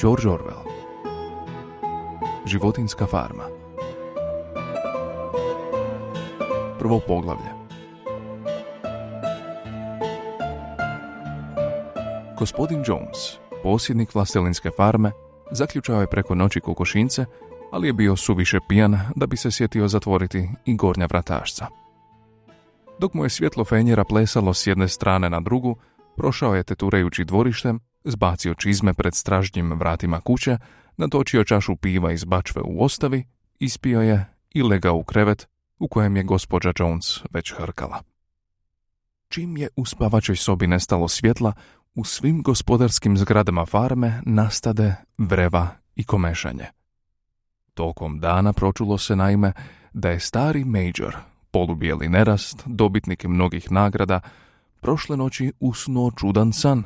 George Orwell. Životinjska farma. Prvo poglavlje. Gospodin Jones, posjednik vlastelinske farme, zaključao je preko noći kokošince, ali je bio suviše pijan da bi se sjetio zatvoriti i gornja vratašca. Dok mu je svjetlo fenjera plesalo s jedne strane na drugu, prošao je teturajući dvorištem, zbacio čizme pred stražnjim vratima kuće, natočio čašu piva iz bačve u ostavi, ispio je i legao u krevet u kojem je gospođa Jones već hrkala. Čim je u spavačoj sobi nestalo svjetla, u svim gospodarskim zgradama farme nastade vreva i komešanje. Tokom dana pročulo se naime da je stari Major, polubijeli nerast, dobitnik mnogih nagrada, prošle noći usnuo čudan san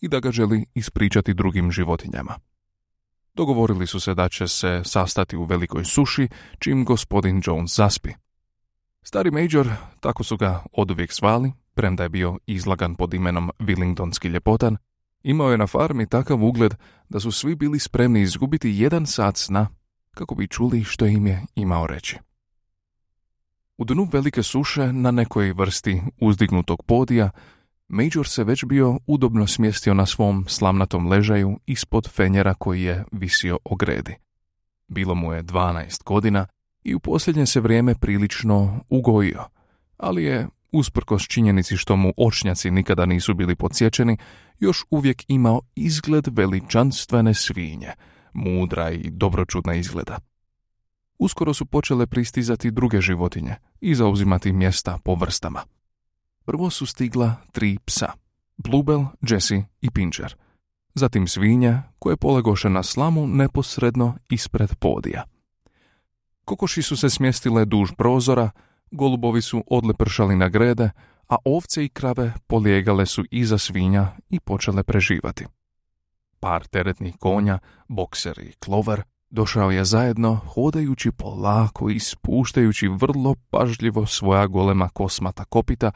i da ga želi ispričati drugim životinjama. Dogovorili su se da će se sastati u velikoj suši čim gospodin Jones zaspi. Stari Major, tako su ga oduvijek zvali, premda je bio izlagan pod imenom Willingdonski ljepotan, imao je na farmi takav ugled da su svi bili spremni izgubiti 1 sat sna kako bi čuli što im je imao reći. U dnu velike suše, na nekoj vrsti uzdignutog podija, Major se već bio udobno smjestio na svom slamnatom ležaju ispod fenjera koji je visio o gredi. Bilo mu je 12 godina i u posljednje se vrijeme prilično ugojio, ali je, usprkos činjenici što mu očnjaci nikada nisu bili podsječeni, još uvijek imao izgled veličanstvene svinje, mudra i dobročudna izgleda. Uskoro su počele pristizati druge životinje i zauzimati mjesta po vrstama. Prvo su stigla 3 psa, Bluebell, Jessie i Pincher, zatim svinja koje polegoše na slamu neposredno ispred podija. Kokoši su se smjestile duž prozora, golubovi su odlepršali na grede, a ovce i krave polijegale su iza svinja i počele preživati. Par teretnih konja, Boxer i Clover, došao je zajedno, hodajući polako i spuštajući vrlo pažljivo svoja golema kosmata kopita,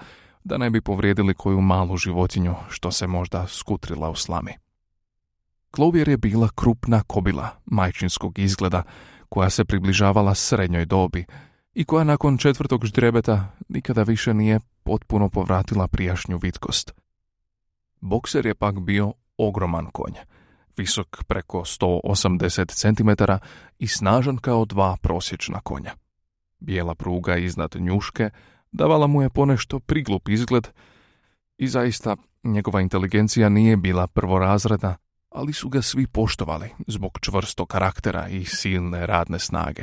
da ne bi povrijedili koju malu životinju što se možda skutrila u slami. Clover je bila krupna kobila majčinskog izgleda, koja se približavala srednjoj dobi i koja nakon 4. ždrebeta nikada više nije potpuno povratila prijašnju vitkost. Boxer je pak bio ogroman konj, visok preko 180 centimetara i snažan kao 2 prosječna konja. Bijela pruga iznad njuške davala mu je ponešto priglup izgled i zaista njegova inteligencija nije bila prvorazredna, ali su ga svi poštovali zbog čvrstog karaktera i silne radne snage.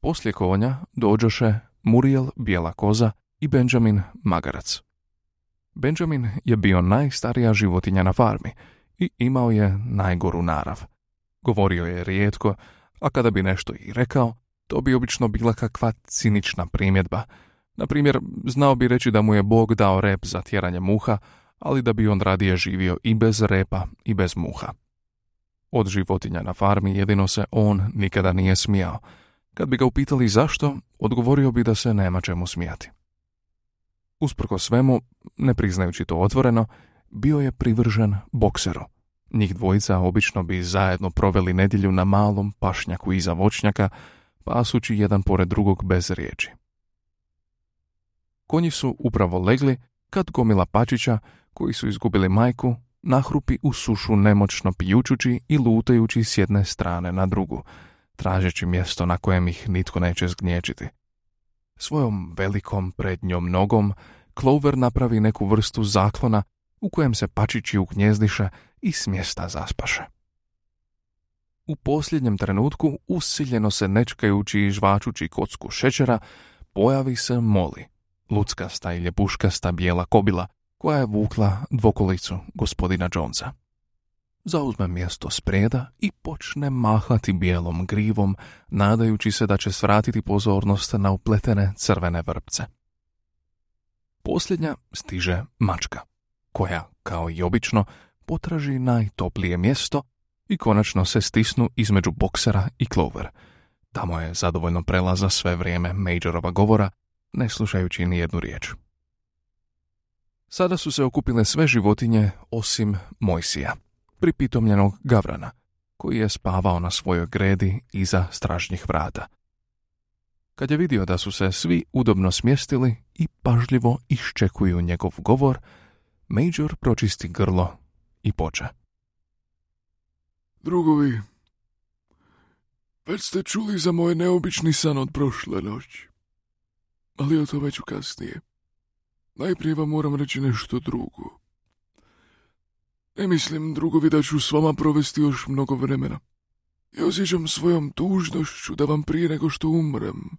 Poslije konja dođoše Muriel, bijela koza, i Benjamin, magarac. Benjamin je bio najstarija životinja na farmi i imao je najgoru narav. Govorio je rijetko, a kada bi nešto i rekao, to bi obično bila kakva cinična primjedba. Naprimjer, znao bi reći da mu je Bog dao rep za tjeranje muha, ali da bi on radije živio i bez repa i bez muha. Od životinja na farmi jedino se on nikada nije smijao. Kad bi ga upitali zašto, odgovorio bi da se nema čemu smijati. Usprkos svemu, ne priznajući to otvoreno, bio je privržen Bokseru. Njih dvojica obično bi zajedno proveli nedjelju na malom pašnjaku iza voćnjaka, pasući jedan pored drugog bez riječi. Konji su upravo legli kad gomila pačića, koji su izgubili majku, nahrupi u sušu nemoćno pijučući i lutajući s jedne strane na drugu, tražeći mjesto na kojem ih nitko neće zgnječiti. Svojom velikom prednjom nogom Clover napravi neku vrstu zaklona u kojem se pačići ugnjezdiše i s mjesta zaspaše. U posljednjem trenutku, usiljeno se nečkajući i žvačući kocku šećera, pojavi se Molly, luckasta i ljepuškasta bijela kobila, koja je vukla dvokolicu gospodina Jonesa. Zauzme mjesto sprijeda i počne mahati bijelom grivom, nadajući se da će svratiti pozornost na upletene crvene vrpce. Posljednja stiže mačka, koja, kao i obično, potraži najtoplije mjesto i konačno se stisnu između Boksera i Clover. Tamo je zadovoljno prelaza sve vrijeme Majorova govora, ne slušajući ni jednu riječ. Sada su se okupile sve životinje osim Mojsija, pripitomljenog gavrana, koji je spavao na svojoj gredi iza stražnjih vrata. Kad je vidio da su se svi udobno smjestili i pažljivo iščekuju njegov govor, Major pročisti grlo i poče. Drugovi, već ste čuli za moj neobični san od prošle noći, ali o to već kasnije. Najprije vam moram reći nešto drugo. Ne mislim, drugovi, da ću s vama provesti još mnogo vremena. I osjećam svojom tužnošću da vam prije nego što umrem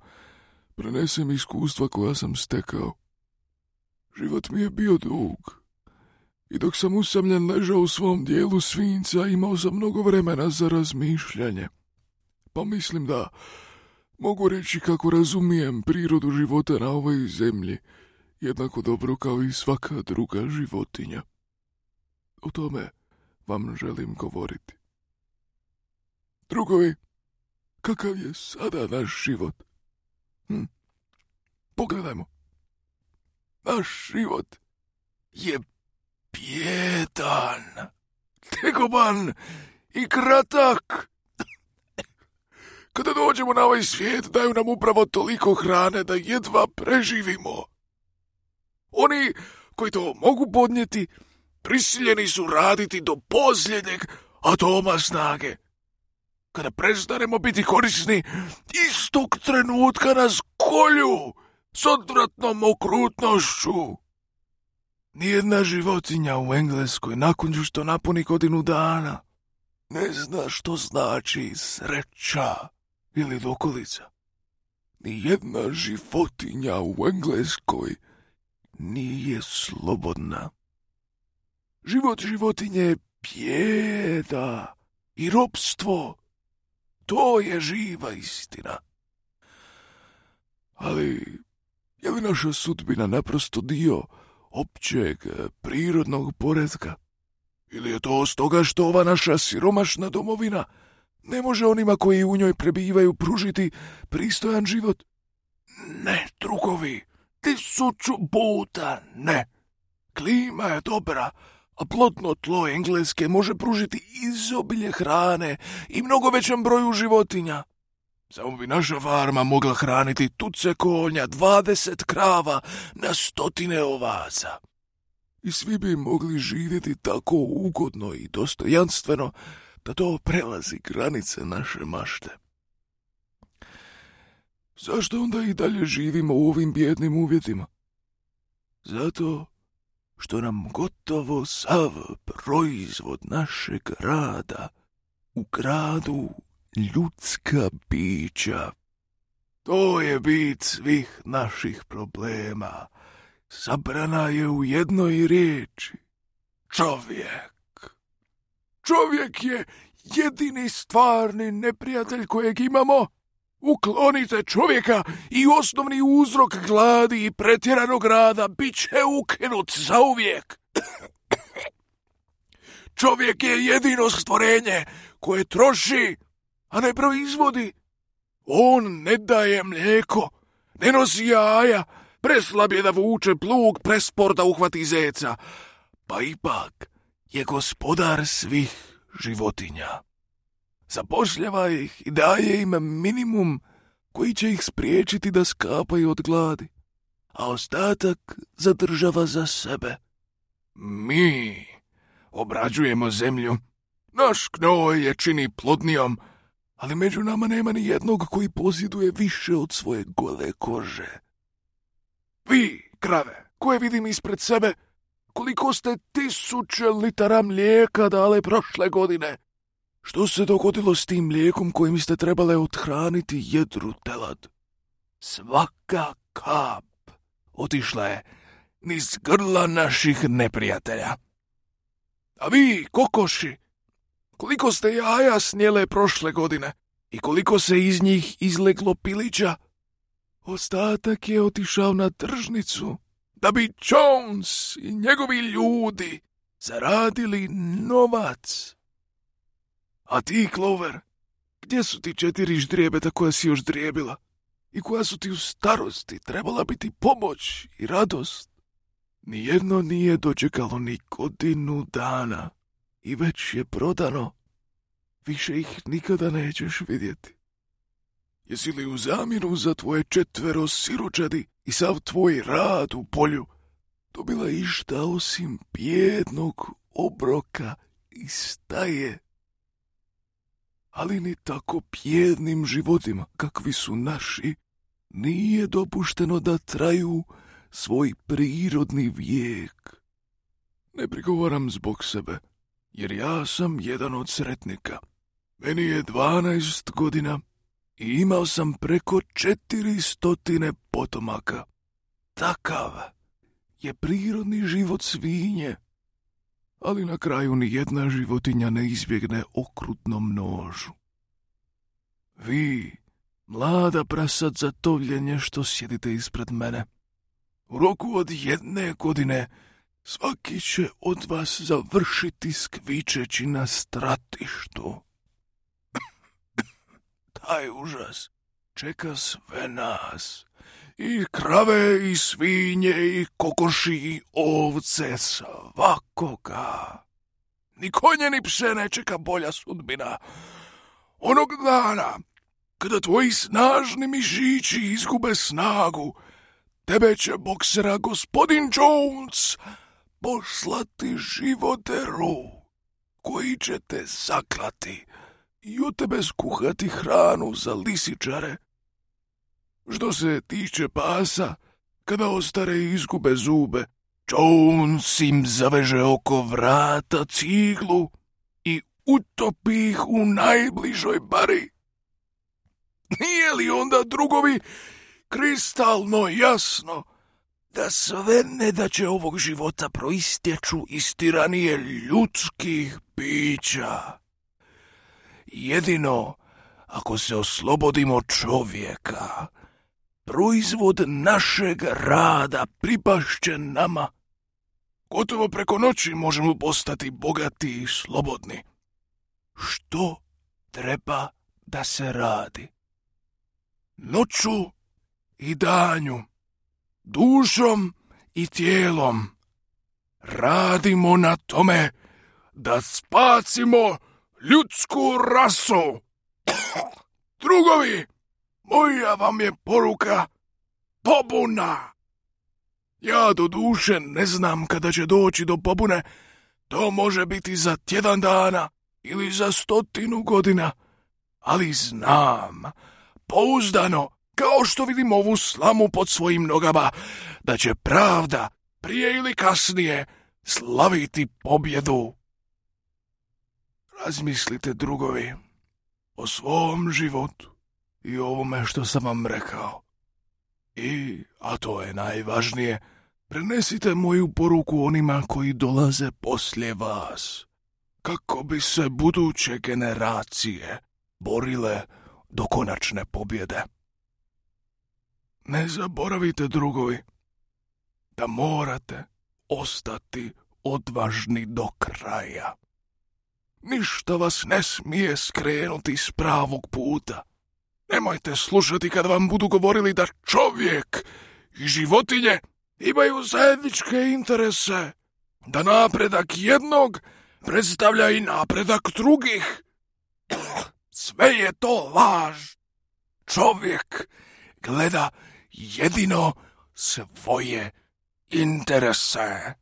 prenesem iskustva koja sam stekao. Život mi je bio dug. I dok sam usamljen ležao u svom dijelu svinca, imao sam mnogo vremena za razmišljanje. Pa mislim da mogu reći kako razumijem prirodu života na ovoj zemlji, jednako dobro kao i svaka druga životinja. O tome vam želim govoriti. Drugovi, kakav je sada naš život? Pogledajmo. Naš život je bijedan, tegoban i kratak. Kada dođemo na ovaj svijet, daju nam upravo toliko hrane da jedva preživimo. Oni koji to mogu podnijeti, prisiljeni su raditi do posljednjeg atoma snage. Kada prestanemo biti korisni, istog trenutka nas kolju s odvratnom okrutnošću. Nijedna životinja u Engleskoj nakon što napuni 1 godinu ne zna što znači sreća ili dokolica. Nijedna životinja u Engleskoj nije slobodna. Život životinje je bijeda i ropstvo. To je živa istina. Ali je li naša sudbina naprosto dio općeg prirodnog poretka? Ili je to stoga što ova naša siromašna domovina ne može onima koji u njoj prebivaju pružiti pristojan život? Ne, drugovi, 1000 puta ne. Klima je dobra, a plodno tlo Engleske može pružiti izobilje hrane i mnogo većem broju životinja. Samo bi naša farma mogla hraniti tuce konja, 20 krava, na 100 ovaca. I svi bi mogli živjeti tako ugodno i dostojanstveno da to prelazi granice naše mašte. Zašto onda i dalje živimo u ovim bijednim uvjetima? Zato što nam gotovo sav proizvod našeg rada ukradu ljudska bića. To je bit svih naših problema. Sabrana je u jednoj riječi. Čovjek. Čovjek je jedini stvarni neprijatelj kojeg imamo. Uklonite čovjeka i osnovni uzrok gladi i pretjeranog rada bit će ukinut zauvijek. Čovjek je jedino stvorenje koje troši, a ne proizvodi. On ne daje mlijeko, ne nosi jaja, preslab je da vuče plug, prespor da uhvati zeca. Pa ipak je gospodar svih životinja. Zapošljava ih i daje im minimum koji će ih spriječiti da skapaju od gladi, a ostatak zadržava za sebe. Mi obrađujemo zemlju. Naš gnoj je čini plodnijom, ali među nama nema ni jednog koji posjeduje više od svoje gole kože. Vi, krave, koje vidim ispred sebe, koliko ste 1000 litara mlijeka dale prošle godine? Što se dogodilo s tim mlijekom kojim ste trebale othraniti jedru telad? Svaka kap otišla je niz grla naših neprijatelja. A vi, kokoši, koliko ste jaja snijele prošle godine i koliko se iz njih izleglo pilića? Ostatak je otišao na tržnicu da bi Jones i njegovi ljudi zaradili novac. A ti, Clover, gdje su ti 4 ždrijebeta koja si još drijebila i koja su ti u starosti trebala biti pomoć i radost? Nijedno nije dočekalo ni 1 godinu. i već je prodano. Više ih nikada nećeš vidjeti. Jesi li u zamjenu za tvoje 4 siročadi i sav tvoj rad u polju dobila išta osim bijednog obroka i staje? Ali ni tako bijednim životima, kakvi su naši, nije dopušteno da traju svoj prirodni vijek. Ne prigovaram zbog sebe, jer ja sam jedan od sretnika. Meni je 12 godina i imao sam preko 400 potomaka. Takav je prirodni život svinje, ali na kraju ni jedna životinja ne izbjegne okrutnom nožu. Vi, mlada prasad za tovljenje što sjedite ispred mene, u roku od 1 godine svaki će od vas završiti skvičeći na stratištu. Taj užas čeka sve nas, i krave, i svinje, i kokoši, i ovce, svakoga. Ni konje, ni pse ne čeka bolja sudbina. Onog dana, kada tvoji snažni mišići izgube snagu, tebe će boksera gospodin Jones poslati životeru, koji će te zaklati i od tebe skuhati hranu za lisičare. Što se tiče pasa, kada ostare izgube zube, Jones im zaveže oko vrata ciglu i utopi ih u najbližoj bari. Nije li onda, drugovi, kristalno jasno da sve nedaće ovog života proistječu iz tiranije ljudskih bića? Jedino ako se oslobodimo čovjeka, proizvod našeg rada pripašće nama. Gotovo preko noći možemo postati bogati i slobodni. Što treba da se radi? Noću i danju, dušom i tijelom, radimo na tome da spasimo ljudsku rasu. Drugovi, moja vam je poruka pobuna. Ja do duše ne znam kada će doći do pobune. To može biti za 1 dana ili za 100 godina. Ali znam, pouzdano, kao što vidim ovu slamu pod svojim nogama, da će pravda prije ili kasnije slaviti pobjedu. Razmislite, drugovi, o svom životu i ovome što sam vam rekao. I, a to je najvažnije, prenesite moju poruku onima koji dolaze poslije vas, kako bi se buduće generacije borile do konačne pobjede. Ne zaboravite, drugovi, da morate ostati odvažni do kraja. Ništa vas ne smije skrenuti s pravog puta. Nemojte slušati kad vam budu govorili da čovjek i životinje imaju zajedničke interese, da napredak jednog predstavlja i napredak drugih. Sve je to laž. Čovjek gleda jedino svoje interese.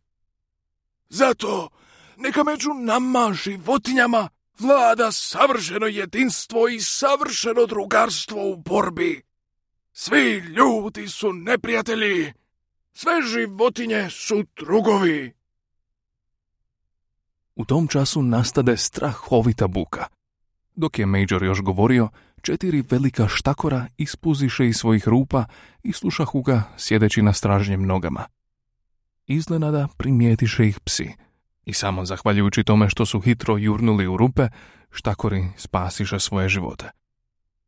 Zato neka među nama, životinjama, vlada savršeno jedinstvo i savršeno drugarstvo u borbi. Svi ljudi su neprijatelji, sve životinje su drugovi. U tom času nastade strahovita buka. Dok je Major još govorio, 4 velika štakora ispuziše iz svojih rupa i slušahu ga sjedeći na stražnjim nogama. Iznenada primijetiše ih psi. I samo zahvaljujući tome što su hitro jurnuli u rupe, štakori spasiše svoje živote.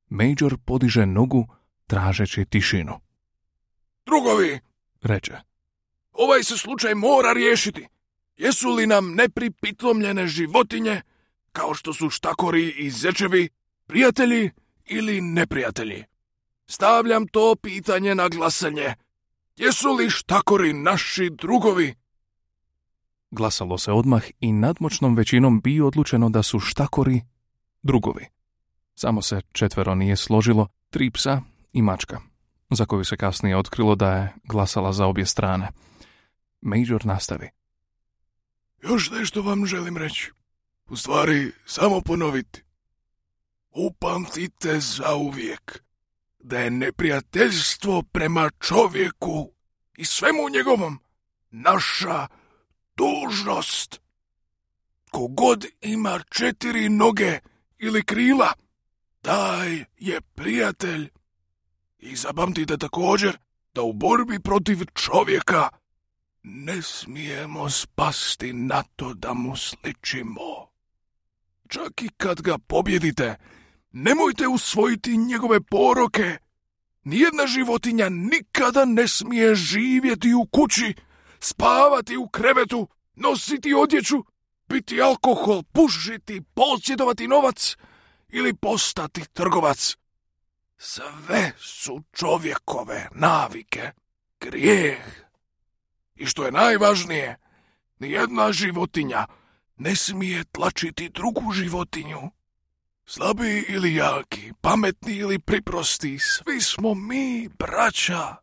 Major podiže nogu, tražeći tišinu. Drugovi, reče, ovaj se slučaj mora riješiti. Jesu li nam nepripitomljene životinje, kao što su štakori i zečevi, prijatelji ili neprijatelji? Stavljam to pitanje na glasanje. Jesu li štakori naši drugovi? Glasalo se odmah i nadmoćnom većinom bio odlučeno da su štakori drugovi. Samo se 4 nije složilo, 3 psa i mačka, za koju se kasnije otkrilo da je glasala za obje strane. Major nastavi. Još nešto vam želim reći. U stvari, samo ponoviti. Upamtite zauvijek da je neprijateljstvo prema čovjeku i svemu njegovom naša dužnost. Kogod ima 4 noge ili krila, taj je prijatelj. I zapamtite također da u borbi protiv čovjeka ne smijemo spasti na to da mu sličimo. Čak i kad ga pobjedite, nemojte usvojiti njegove poroke. Nijedna životinja nikada ne smije živjeti u kući, spavati u krevetu, nositi odjeću, piti alkohol, pušiti, posjedovati novac ili postati trgovac. Sve su čovjekove navike, grijeh. I što je najvažnije, nijedna životinja ne smije tlačiti drugu životinju. Slabiji ili jaki, pametni ili priprosti, svi smo mi braća.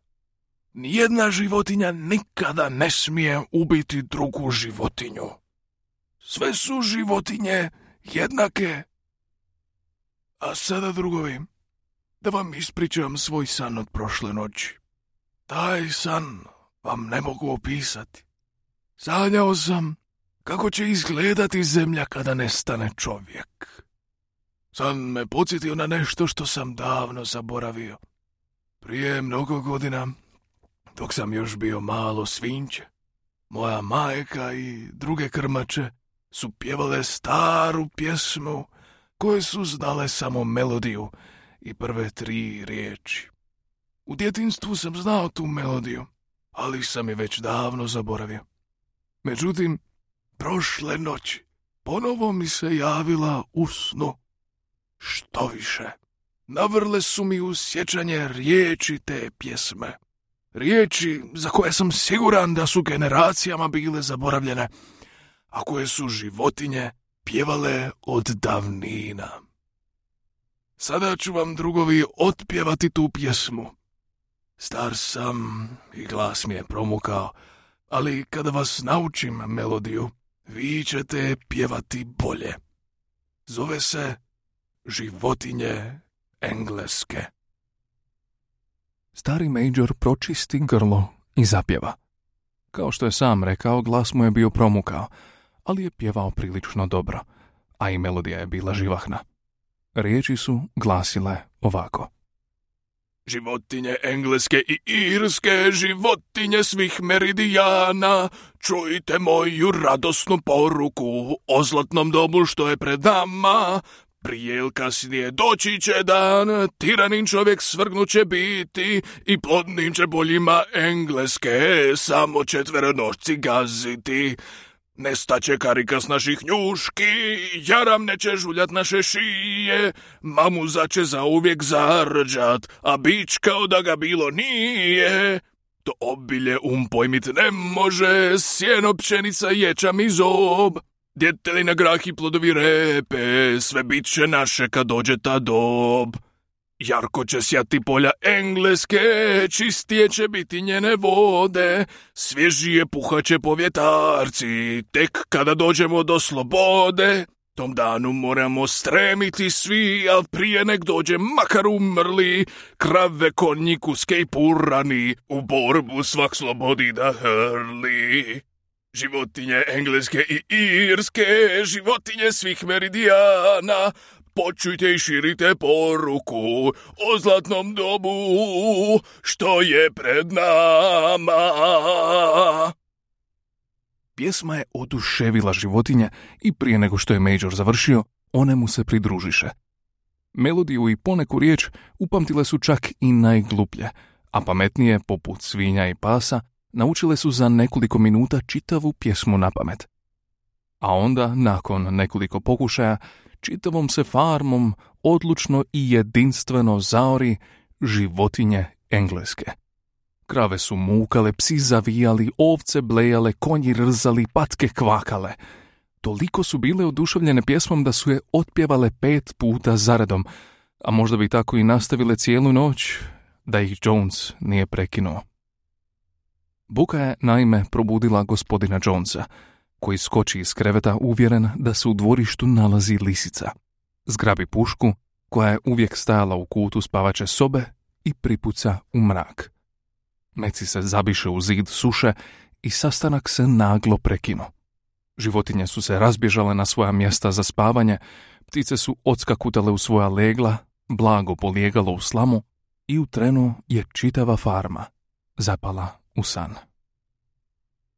Nijedna životinja nikada ne smije ubiti drugu životinju. Sve su životinje jednake. A sada, drugovi, da vam ispričam svoj san od prošle noći. Taj san vam ne mogu opisati. Sanjao sam kako će izgledati zemlja kada nestane čovjek. San me podsjetio na nešto što sam davno zaboravio. Prije mnogo godina, dok sam još bio malo svinče, moja majka i druge krmače su pjevale staru pjesmu koje su znale samo melodiju i prve 3 riječi. U djetinjstvu sam znao tu melodiju, ali sam je već davno zaboravio. Međutim, prošle noći ponovo mi se javila u snu. Što više, navrle su mi u sjećanje riječi te pjesme. Riječi za koje sam siguran da su generacijama bile zaboravljene, a koje su životinje pjevale od davnina. Sada ću vam, drugovi, otpjevati tu pjesmu. Star sam i glas mi je promukao, ali kada vas naučim melodiju, vi ćete pjevati bolje. Zove se Životinje engleske. Stari Major pročisti grlo i zapjeva. Kao što je sam rekao, glas mu je bio promukao, ali je pjevao prilično dobro, a i melodija je bila živahna. Riječi su glasile ovako. Životinje engleske i irske, životinje svih meridijana, čujte moju radosnu poruku o zlatnom dobu što je pred nama. Prije ili kasnije doći će dan, tiranin čovjek svrgnut će biti i plodnim će poljima engleske samo četveronošci gaziti. Nestaće karika s naših njuški, jaram neće žuljat naše šije, mamuza će zauvijek zarđat, a bić kao da ga bilo nije. To obilje pojmit ne može, sjeno pšenica ječam i zob. Djetelina, grah i plodovi repe, sve bit će naše kad dođe ta dob. Jarko će sjati polja engleske, čistije će biti njene vode, svježije puhaće po vjetarci, tek kada dođemo do slobode. Tom danu moramo stremiti svi, al prije nek dođe makar umrli, krave, konji, kuske i purani, u borbu svak slobodi da hrli. Životinje engleske i irske, životinje svih meridijana, počujte i širite poruku o zlatnom dobu što je pred nama. Pjesma je oduševila životinje i prije nego što je Major završio, one mu se pridružiše. Melodiju i poneku riječ upamtile su čak i najgluplje, a pametnije, poput svinja i pasa, naučile su za nekoliko minuta čitavu pjesmu na pamet. A onda, nakon nekoliko pokušaja, čitavom se farmom odlučno i jedinstveno zaori Životinje engleske. Krave su mukale, psi zavijali, ovce blejale, konji rzali, patke kvakale. Toliko su bile oduševljene pjesmom da su je otpjevale 5 puta zaredom, a možda bi tako i nastavile cijelu noć da ih Jones nije prekinuo. Buka je naime probudila gospodina Jonesa, koji skoči iz kreveta uvjeren da se u dvorištu nalazi lisica. Zgrabi pušku, koja je uvijek stajala u kutu spavače sobe, i pripuca u mrak. Meci se zabiše u zid suše i sastanak se naglo prekinuo. Životinje su se razbježale na svoja mjesta za spavanje, ptice su odskakutale u svoja legla, blago polijegalo u slamu i u trenu je čitava farma zapala u san.